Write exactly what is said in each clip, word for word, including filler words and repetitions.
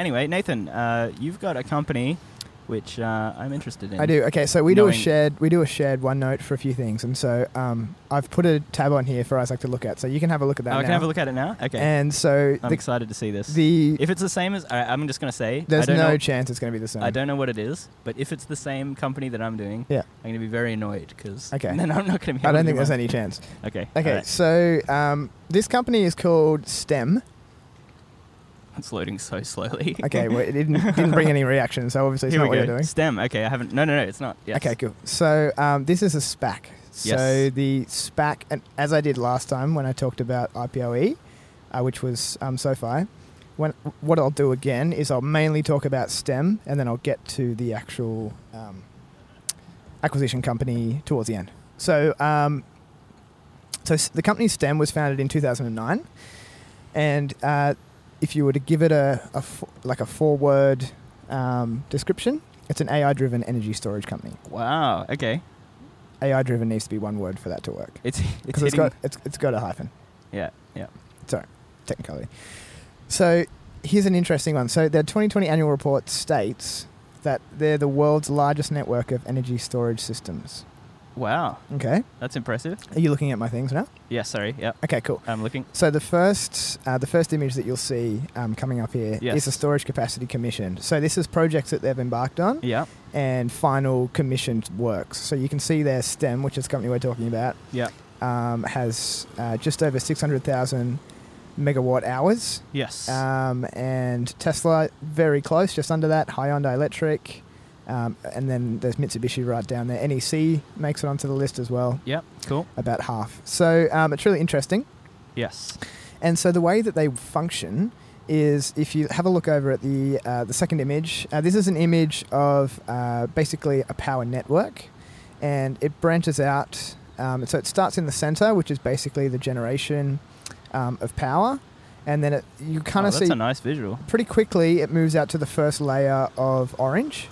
Anyway, Nathan, uh, you've got a company which uh, I'm interested in. I do. Okay, so we do a shared we do a shared OneNote for a few things, and so um, I've put a tab on here for Isaac to look at, so you can have a look at that. Oh, now. I can have a look at it now. Okay. And so I'm the, excited to see this. The if it's the same as I, I'm just going to say there's I don't no know, chance it's going to be the same. I don't know what it is, but if it's the same company that I'm doing, yeah. I'm going to be very annoyed because okay. then I'm not going to be. I don't think there's any chance. Okay. Okay. Right. So um, this company is called STEM. It's loading so slowly. Okay, well, it didn't, didn't bring any reaction, so obviously it's Here not we what go. You're doing. STEM, okay, I haven't... No, no, no, it's not. Yes. Okay, cool. So um, this is a SPAC. Yes. So the SPAC, and as I did last time when I talked about I P O E, uh, which was um, SoFi, when, what I'll do again is I'll mainly talk about STEM, and then I'll get to the actual um, acquisition company towards the end. So, um, so the company STEM was founded in two thousand nine, and... Uh, if you were to give it a, a like a four-word um, description, it's an A I-driven energy storage company. Wow. Okay. A I-driven needs to be one word for that to work. It's it's, it's got it's it's got a hyphen. Yeah. Yeah. Sorry, technically. So here's an interesting one. So their twenty twenty annual report states that they're the world's largest network of energy storage systems. Wow. Okay. That's impressive. Are you looking at my things now? Yeah, sorry. Yeah. Okay, cool. I'm looking. So the first uh, the first image that you'll see um, coming up here yes. is the storage capacity commissioned. So this is projects that they've embarked on yeah. and final commissioned works. So you can see their STEM, which is the company we're talking about, yeah. um, has uh, just over six hundred thousand megawatt hours. Yes. Um, and Tesla, very close, just under that. Hyundai Electric. Um, and then there's Mitsubishi right down there. N E C makes it onto the list as well. Yep, cool. About half. So um, it's really interesting. Yes. And so the way that they function is if you have a look over at the uh, the second image, uh, this is an image of uh, basically a power network. And it branches out. Um, so it starts in the center, which is basically the generation um, of power. And then it, you kind of oh, see... That's a nice visual. Pretty quickly, it moves out to the first layer of orange.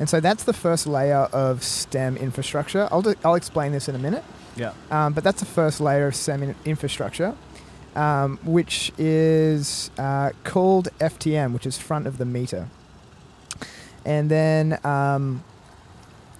And so that's the first layer of STEM infrastructure. I'll do, I'll explain this in a minute. Yeah. Um, but that's the first layer of STEM in infrastructure, um, which is uh, called F T M, which is front of the meter. And then um,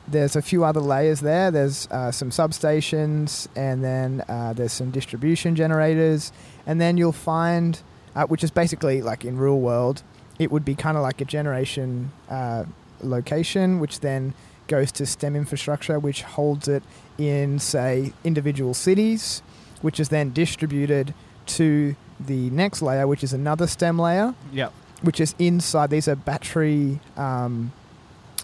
there's a few other layers there. There's uh, some substations, and then uh, there's some distribution generators. And then you'll find, uh, which is basically like in real world, it would be kind of like a generation... Uh, location, which then goes to STEM infrastructure, which holds it in, say, individual cities, which is then distributed to the next layer, which is another STEM layer, yep. which is inside. These are battery um,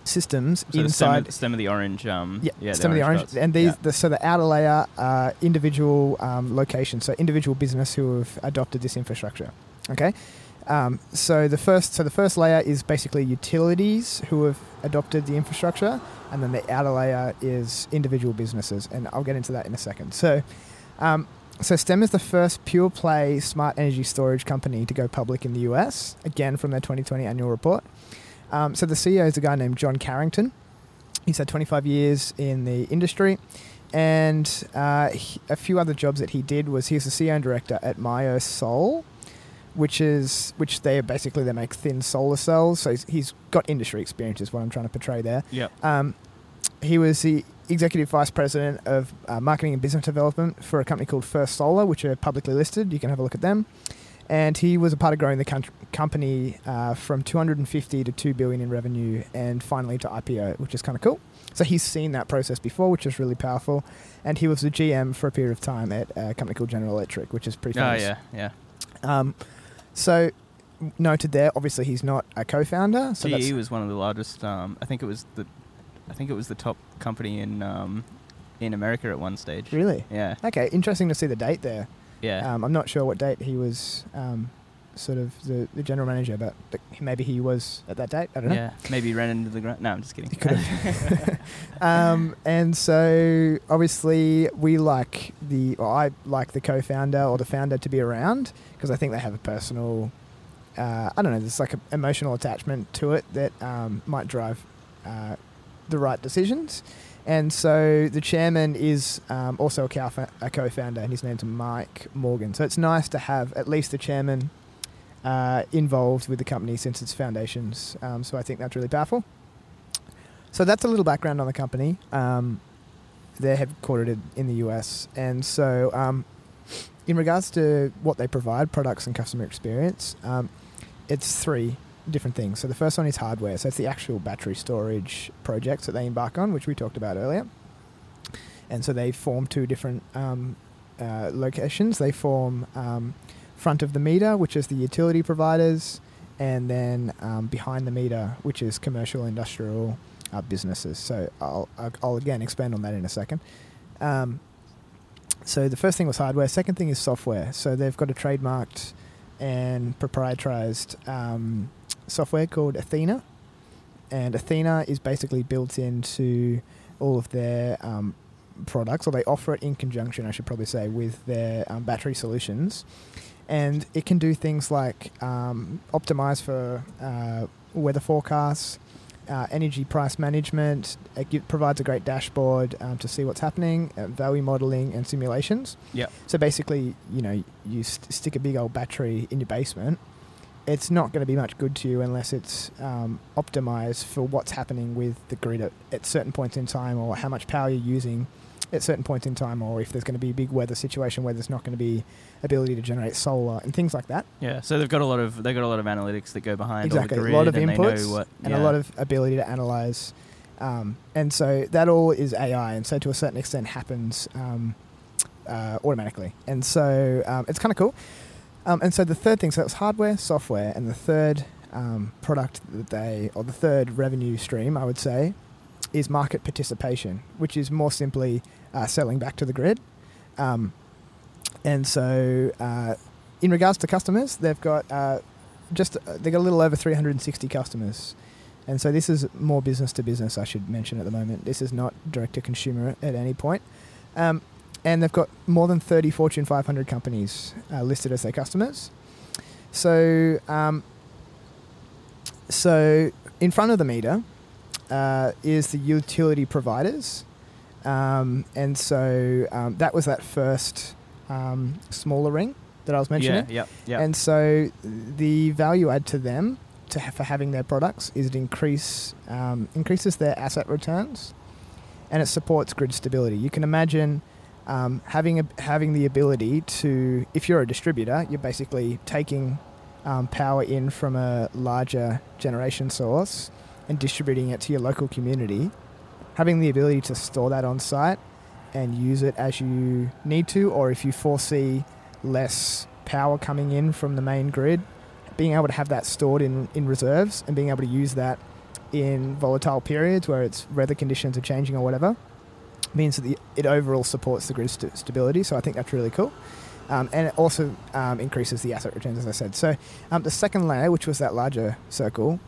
systems so inside. The STEM, STEM of the orange. Um, yeah, yeah, STEM the of the orange. Dots. And these, yeah. the, so the outer layer are individual um, locations, so individual business who have adopted this infrastructure. Okay. Um, so the first, so the first layer is basically utilities who have adopted the infrastructure, and then the outer layer is individual businesses, and I'll get into that in a second. So, um, so STEM is the first pure play smart energy storage company to go public in the U S. Again, from their twenty twenty annual report. Um, so the C E O is a guy named John Carrington. He's had twenty-five years in the industry, and uh, he, a few other jobs that he did was he was the C E O and director at Myosol. Which is which they are basically they make thin solar cells. So he's, he's got industry experience is what I'm trying to portray there. Yeah. Um, he was the executive vice president of uh, marketing and business development for a company called First Solar, which are publicly listed. You can have a look at them. And he was a part of growing the com- company uh, from two hundred fifty to two billion in revenue, and finally to I P O, which is kind of cool. So he's seen that process before, which is really powerful. And he was the G M for a period of time at a company called General Electric, which is pretty famous. Oh yeah, yeah. Um, So, noted there. Obviously, he's not a co-founder. So G E was one of the largest. Um, I think it was the, I think it was the top company in, um, in America at one stage. Really? Yeah. Okay. Interesting to see the date there. Yeah. Um, I'm not sure what date he was, um, sort of the, the general manager, but maybe he was at that date. I don't know. Yeah. Maybe he ran into the ground. No, I'm just kidding. He could have. um, and so obviously we like the, or I like the co-founder or the founder to be around. Because I think they have a personal, uh, I don't know, there's like an emotional attachment to it that um, might drive uh, the right decisions. And so the chairman is um, also a, co- a co-founder, and his name's Mike Morgan. So it's nice to have at least the chairman uh, involved with the company since its foundations. Um, so I think that's really powerful. So that's a little background on the company. Um, they're headquartered in the U S. And so um, in regards to what they provide, products and customer experience, um, it's three different things. So the first one is hardware. So it's the actual battery storage projects that they embark on, which we talked about earlier. And so they form two different um, uh, locations. They form um, front of the meter, which is the utility providers, and then um, behind the meter, which is commercial, industrial uh, businesses. So I'll, I'll, I'll again expand on that in a second. Um, so the first thing was hardware. Second thing is software. So they've got a trademarked and proprietarized um, software called Athena. And Athena is basically built into all of their um, products, or they offer it in conjunction, I should probably say, with their um, battery solutions. And it can do things like um, optimize for uh, weather forecasts, uh, energy price management. It give, provides a great dashboard um, to see what's happening, uh, value modeling and simulations. Yeah. So basically, you know, you st- stick a big old battery in your basement. It's not going to be much good to you unless it's um, optimized for what's happening with the grid at, at certain points in time, or how much power you're using at certain points in time, or if there's going to be a big weather situation where there's not going to be ability to generate solar and things like that. Yeah, so they've got a lot of they've got a lot of analytics that go behind exactly all the grid, a lot of and inputs they know what, yeah. and a lot of ability to analyze, um, and so that all is A I, and so to a certain extent happens um, uh, automatically, and so um, it's kind of cool. Um, and so the third thing, so that was hardware, software, and the third um, product that they, or the third revenue stream, I would say, is market participation, which is more simply uh, selling back to the grid. Um, and so uh, in regards to customers, they've got uh, just, uh, they've got a little over three hundred sixty customers. And so this is more business to business, I should mention at the moment. This is not direct to consumer at any point. Um, And they've got more than thirty Fortune five hundred companies uh, listed as their customers. So, um, so in front of the meter uh, is the utility providers. Um, and so um, that was that first um, smaller ring that I was mentioning. Yeah, yep, yep. And so the value add to them to ha- for having their products is it increase um, increases their asset returns, and it supports grid stability. You can imagine... Um, having a, having the ability to, if you're a distributor, you're basically taking um, power in from a larger generation source and distributing it to your local community. Having the ability to store that on site and use it as you need to, or if you foresee less power coming in from the main grid, being able to have that stored in, in reserves and being able to use that in volatile periods where its weather conditions are changing or whatever, means that the, it overall supports the grid st- stability. So I think that's really cool. Um, and it also um, increases the asset returns, as I said. So um, the second layer, which was that larger circle,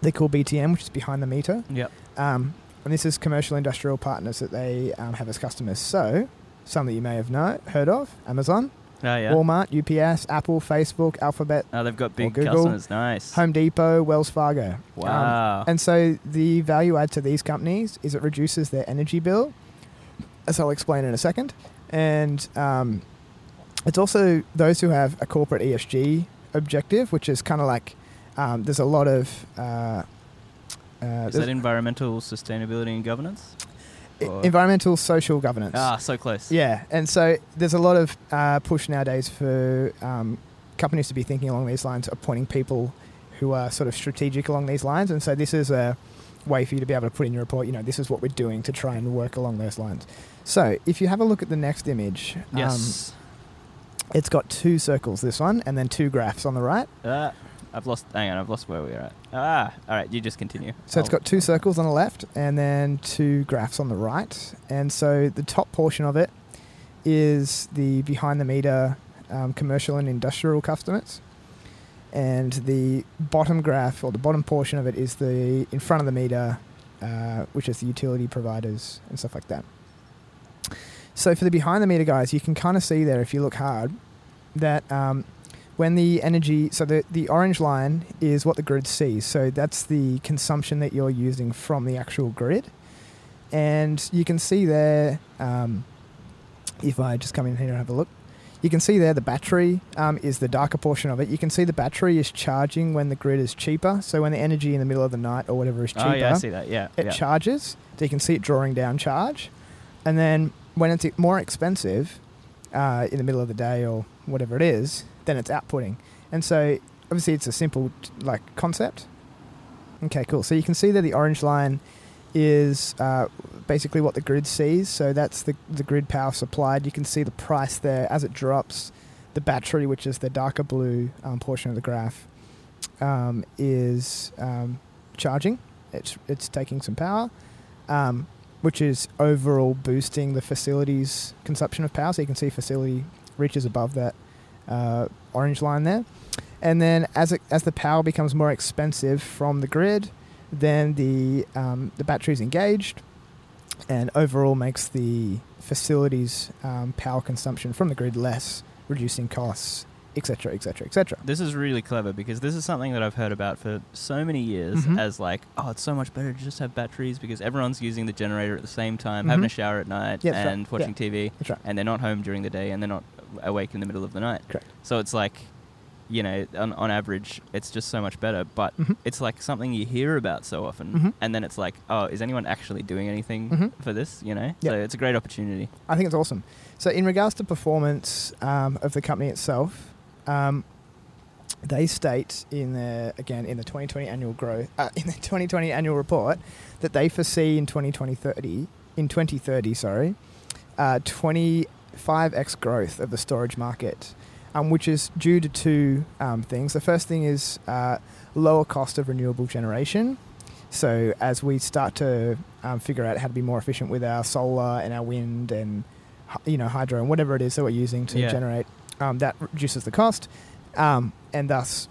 they call B T M, which is behind the meter. Yep. Um, and this is commercial industrial partners that they um, have as customers. So some that you may have know, heard of, Amazon, oh, yeah. Walmart, U P S, Apple, Facebook, Alphabet. Oh, they've got big customers. Nice. Home Depot, Wells Fargo. Wow. Um, and so the value add to these companies is it reduces their energy bill, as I'll explain in a second. And um, it's also those who have a corporate E S G objective, which is kind of like um, there's a lot of... Uh, uh, is that environmental sustainability and governance? Or? Environmental social governance. Ah, so close. Yeah. And so there's a lot of uh, push nowadays for um, companies to be thinking along these lines, appointing people who are sort of strategic along these lines. And so this is a way for you to be able to put in your report, you know, this is what we're doing to try and work along those lines. So if you have a look at the next image, yes, um, it's got two circles, this one, and then two graphs on the right. Uh, I've lost, hang on, I've lost where we are at. Ah, all right, you just continue. So I'll, it's got two circles on the left and then two graphs on the right. And so the top portion of it is the behind the meter um, commercial and industrial customers. And the bottom graph, or the bottom portion of it, is the in front of the meter, uh, which is the utility providers and stuff like that. So for the behind the meter guys, you can kind of see there, if you look hard, that um, when the energy, so the, the orange line is what the grid sees. So that's the consumption that you're using from the actual grid. And you can see there, um, if I just come in here and have a look, You can see there the battery um, is the darker portion of it. You can see the battery is charging when the grid is cheaper. So when the energy in the middle of the night or whatever is cheaper, oh, yeah, I see that. Yeah, it yeah. charges. So you can see it drawing down charge. And then when it's more expensive uh, in the middle of the day or whatever it is, then it's outputting. And so obviously it's a simple like concept. Okay, cool. So you can see that the orange line is uh, basically what the grid sees. So that's the, the grid power supplied. You can see the price there as it drops. The battery, which is the darker blue um, portion of the graph, um, is um, charging. It's it's taking some power, um, which is overall boosting the facility's consumption of power. So you can see facility reaches above that uh, orange line there. And then as it, as the power becomes more expensive from the grid, then the um, the battery's engaged and overall makes the facility's um, power consumption from the grid less, reducing costs, et cetera, et cetera, et cetera. This is really clever because this is something that I've heard about for so many years mm-hmm. as like, oh, it's so much better to just have batteries because everyone's using the generator at the same time, mm-hmm. having a shower at night yeah, and right. watching yeah. T V. That's right. And they're not home during the day and they're not awake in the middle of the night. Correct. So it's like... You know, on, on average, it's just so much better. But mm-hmm. it's like something you hear about so often. Mm-hmm. And then it's like, oh, is anyone actually doing anything mm-hmm. for this? You know, yep. So it's a great opportunity. I think it's awesome. So in regards to performance um, of the company itself, um, they state in their, again, in the twenty twenty annual growth, uh, in the twenty twenty annual report that they foresee in twenty twenty thirty, in twenty thirty, sorry, uh, twenty-five x growth of the storage market. Um, which is due to two um, things. The first thing is uh, lower cost of renewable generation. So as we start to um, figure out how to be more efficient with our solar and our wind and you know hydro and whatever it is that we're using to yeah. generate, um, that reduces the cost, um, and thus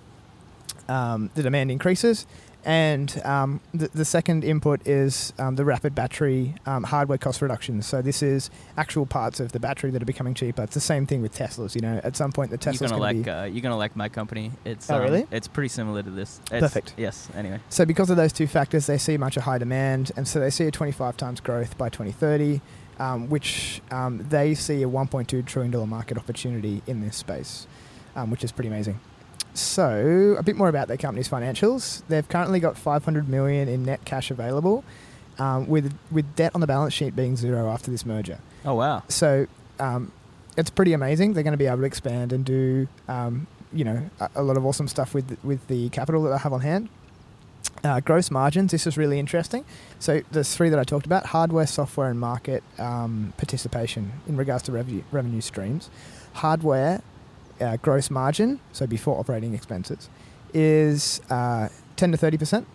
um, the demand increases. And um, the, the second input is um, the rapid battery um, hardware cost reduction. So this is actual parts of the battery that are becoming cheaper. It's the same thing with Teslas. You know, at some point the Tesla's going like, to be. Uh, you're going to like my company. It's oh, um, really? It's pretty similar to this. It's, Perfect. Yes. Anyway. So because of those two factors, they see much a high demand, and so they see a twenty-five times growth by twenty thirty, um, which um, they see a one point two trillion dollars market opportunity in this space, um, which is pretty amazing. So, a bit more about their company's financials. They've currently got five hundred million dollars in net cash available, um, with with debt on the balance sheet being zero after this merger. Oh, wow. So, um, it's pretty amazing. They're going to be able to expand and do, um, you know, a, a lot of awesome stuff with, with the capital that they have on hand. Uh, gross margins, this is really interesting. So, there's three that I talked about, hardware, software, and market um, participation in regards to revenue, revenue streams. Hardware... Uh, gross margin, so before operating expenses, is uh, ten to thirty percent,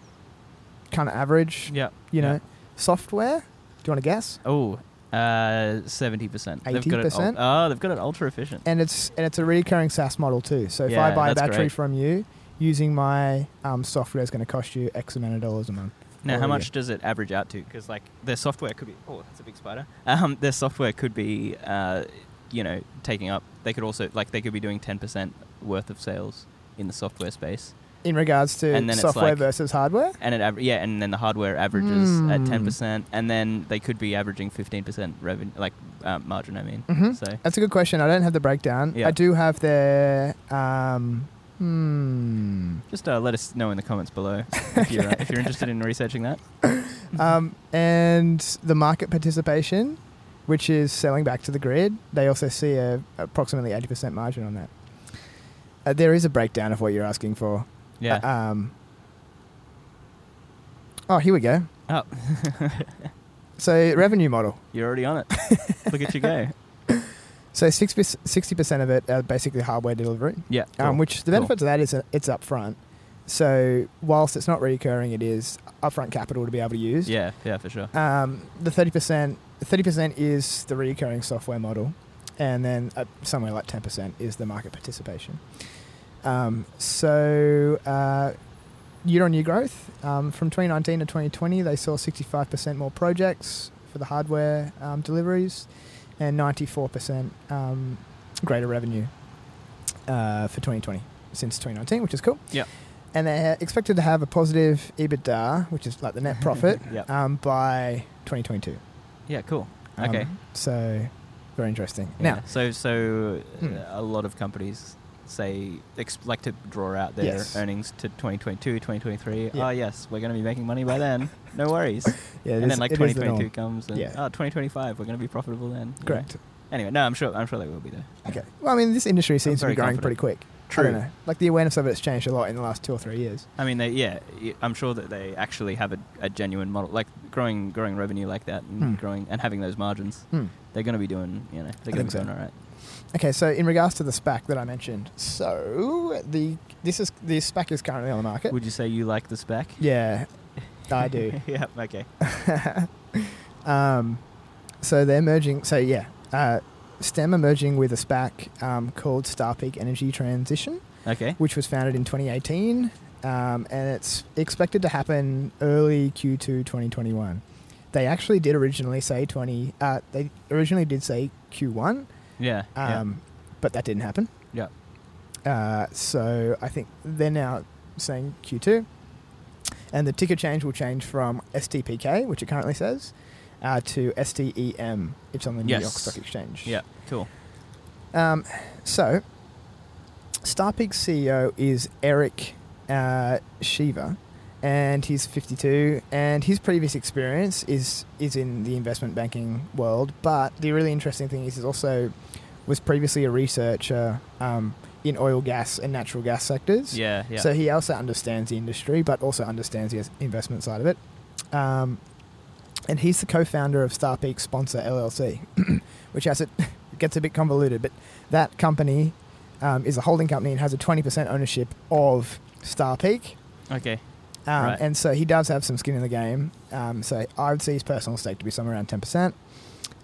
kind of average. Yeah. You know, yeah. Software, do you want to guess? Oh, uh, seventy percent. eighty percent. They've got it ul- oh, they've got it ultra efficient. And it's and it's a recurring SaaS model too. So yeah, if I buy a battery great. from you, using my um, software is going to cost you X amount of dollars a month. Now, how much does it average out to? Because like their software could be, oh, that's a big spider. Um, their software could be... Uh, you know, taking up, they could also, like, they could be doing ten percent worth of sales in the software space. In regards to and then software like, versus hardware? And it aver- yeah, and then the hardware averages mm. at ten percent, and then they could be averaging fifteen percent revenue, like, um, margin, I mean. Mm-hmm. So that's a good question. I don't have the breakdown. Yeah. I do have their... Um, hmm. Just uh, let us know in the comments below if you're, uh, if you're interested in researching that. um, and the market participation... which is selling back to the grid. They also see a approximately eighty percent margin on that. Uh, there is a breakdown of what you're asking for. Yeah. Uh, um, oh, here we go. Oh. So revenue model. You're already on it. Look at you go. So sixty percent of it are basically hardware delivery. Yeah. Cool. Um, which the benefit cool. of that is it's upfront. So whilst it's not recurring, it is upfront capital to be able to use. Yeah, yeah, for sure. Um, the thirty percent... thirty percent is the recurring software model, and then uh, somewhere like ten percent is the market participation. Um, so uh, year-on-year growth, um, from twenty nineteen to twenty twenty, they saw sixty-five percent more projects for the hardware um, deliveries and ninety-four percent um, greater revenue uh, for twenty twenty since twenty nineteen, which is cool. Yeah. And they're expected to have a positive EBITDA, which is like the net profit, yep. um, by twenty twenty-two. Yeah, cool. Okay. Um, so Very interesting. Yeah. Now, so so hmm. a lot of companies say ex- like to draw out their yes. earnings to twenty twenty-two, twenty twenty-three. Yeah. Oh yes, we're going to be making money by then. No worries. Yeah, and is, then like twenty twenty-two the comes, and yeah. oh, twenty twenty-five, we're going to be profitable then. Correct. You know? Anyway, no, I'm sure I'm sure they will be there. Okay. Well, I mean, this industry seems to be growing confident. pretty quick. True. I don't know. Like, the awareness of it's changed a lot in the last two or three years. I mean, they, yeah, I'm sure that they actually have a, a genuine model. Like, growing growing revenue like that and hmm. growing and having those margins, hmm. they're going to be doing, you know, they're going to be so. doing all right. Okay, so in regards to the SPAC that I mentioned, so the this is the SPAC is currently on the market. Would you say you like the SPAC? Yeah, I do. Yeah, okay. um, so they're merging. So, yeah. Uh, STEM emerging with a SPAC um, called Star Peak Energy Transition, okay, which was founded in twenty eighteen, um, and it's expected to happen early Q two twenty twenty-one. They actually did originally say twenty. Uh, they originally did say Q one. Yeah. Um, yeah. But that didn't happen. Yeah. Uh, so I think they're now saying Q two, and the ticker change will change from S T P K, which it currently says, Uh, to S T E M. It's on the New yes. York Stock Exchange. Yeah, cool. Um, so, Star Peak's C E O is Eric uh, Shiva, and he's fifty-two, and his previous experience is is in the investment banking world, but the really interesting thing is he also was previously a researcher um, in oil, gas, and natural gas sectors. Yeah, yeah. So he also understands the industry, but also understands the investment side of it. Um And he's the co-founder of Star Peak Sponsor L L C, which has it gets a bit convoluted, but that company um, is a holding company and has a twenty percent ownership of Star Peak. Okay. Um, right. And so he does have some skin in the game. Um, so I would see his personal stake to be somewhere around ten percent.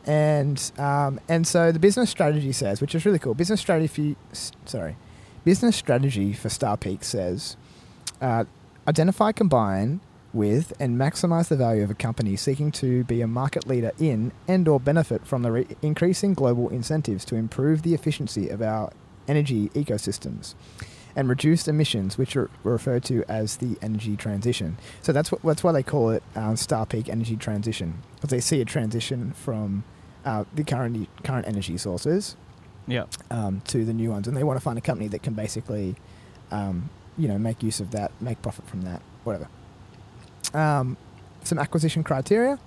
And um, and so the business strategy says, which is really cool, business strategy, sorry, business strategy for Star Peak says, uh, identify, combine with and maximize the value of a company seeking to be a market leader in and or benefit from the re- increasing global incentives to improve the efficiency of our energy ecosystems and reduce emissions, which are referred to as the energy transition. So that's what that's why they call it um, Star Peak Energy Transition, because they see a transition from uh, the current current energy sources yeah. um, to the new ones, and they want to find a company that can basically um, you know, make use of that, make profit from that, whatever. Um, some acquisition criteria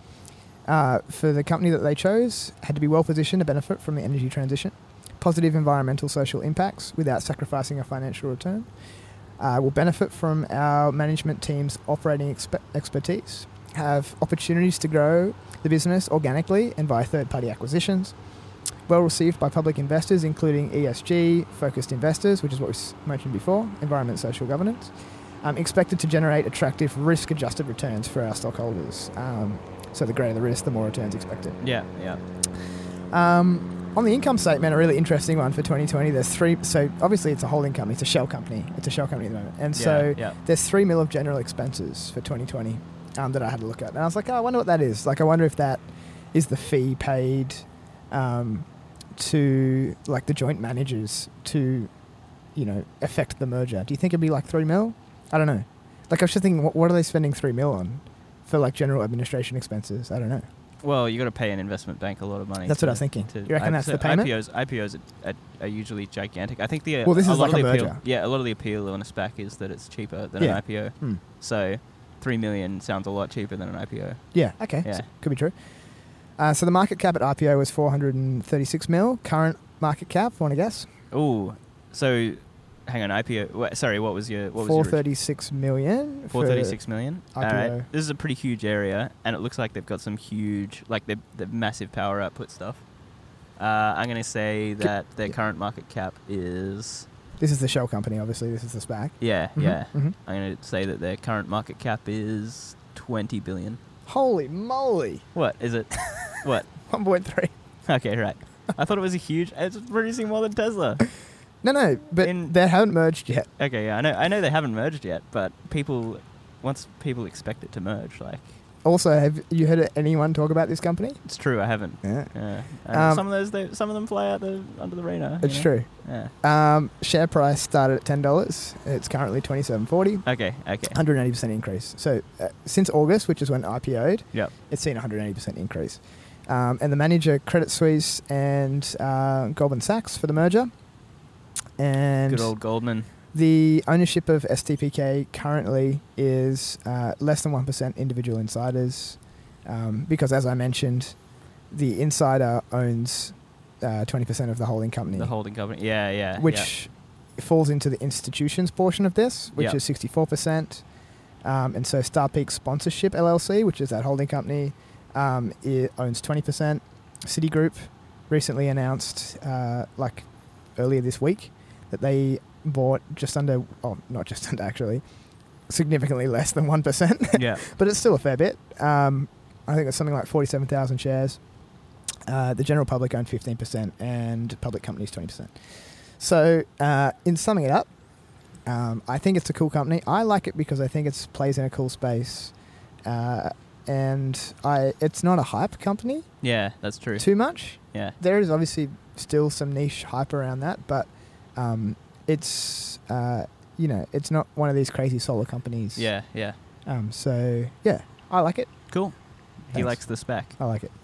uh, for the company that they chose had to be well positioned to benefit from the energy transition, positive environmental social impacts without sacrificing a financial return, uh, will benefit from our management team's operating expe- expertise, have opportunities to grow the business organically and by third party acquisitions, well received by public investors including E S G focused investors, which is what we mentioned before, environment, social governance. Um, expected to generate attractive risk-adjusted returns for our stockholders. Um, so the greater the risk, the more returns expected. Yeah, yeah. Um, on the income statement, a really interesting one for twenty twenty. There's three. So obviously, it's a holding company. It's a shell company. It's a shell company at the moment. And yeah, so yeah. there's three mil of general expenses for twenty twenty um, that I had to look at. And I was like, oh, I wonder what that is. Like, I wonder if that is the fee paid um, to like the joint managers to, you know, affect the merger. Do you think it'd be like three mil? I don't know. Like, I was just thinking, what, what are they spending three mil on for, like, general administration expenses? I don't know. Well, you got to pay an investment bank a lot of money. That's to, what I was thinking. You reckon I P O, that's the payment? I P Os, I P Os are, are, are usually gigantic. I think the... Well, this a is lot like of a merger. Appeal, yeah, a lot of the appeal on a SPAC is that it's cheaper than yeah. an I P O. Hmm. So, three million sounds a lot cheaper than an I P O. Yeah, okay. Yeah. So could be true. Uh, so, the market cap at I P O was four hundred thirty-six mil. Current market cap, want to guess? Ooh. So... Hang on, I P O. Sorry, what was your? What Four thirty-six million. Four thirty-six million. I P O. All right, this is a pretty huge area, and it looks like they've got some huge, like the the massive power output stuff. Uh, I'm going to say that their yeah. current market cap is. This is the shell company, obviously. This is the SPAC. Yeah, mm-hmm, yeah. Mm-hmm. I'm going to say that their current market cap is twenty billion. Holy moly! What is it? What? One point three. Okay, right. I thought it was a huge. It's producing more than Tesla. No, no, but In, they haven't merged yet. Okay, yeah, I know. I know they haven't merged yet, but people, once people expect it to merge, like. Also, have you heard anyone talk about this company? It's true, I haven't. Yeah. yeah. Um, some of those, they, some of them fly out the under the radar. It's you know? true. Yeah. Um, share price started at ten dollars. It's currently twenty-seven forty. Okay. Okay. One hundred eighty percent increase. So uh, since August, which is when I P O'd, yep. it's seen one hundred eighty percent increase. um, and the manager, Credit Suisse and uh, Goldman Sachs for the merger. And good old Goldman. The ownership of S T P K currently is uh, less than one percent individual insiders, um, because, as I mentioned, the insider owns uh, twenty percent of the holding company. The holding company, yeah, yeah. Which yeah. falls into the institutions portion of this, which yep. is sixty-four percent. Um, and so Star Peak Sponsorship L L C, which is that holding company, um, it owns twenty percent. Citigroup recently announced, uh, like earlier this week, that they bought just under, oh, not just under actually, significantly less than one percent. Yeah. But it's still a fair bit. Um, I think it's something like forty-seven thousand shares. Uh, the general public own fifteen percent and public companies twenty percent. So uh, in summing it up, um, I think it's a cool company. I like it because I think it plays in a cool space. Uh, and I, it's not a hype company. Yeah, that's true. Too much. Yeah. There is obviously still some niche hype around that, but... Um, It's, uh, you know, it's not one of these crazy solar companies. Yeah, yeah. Um. So, yeah, I like it. Cool. Thanks. He likes the SPAC. I like it.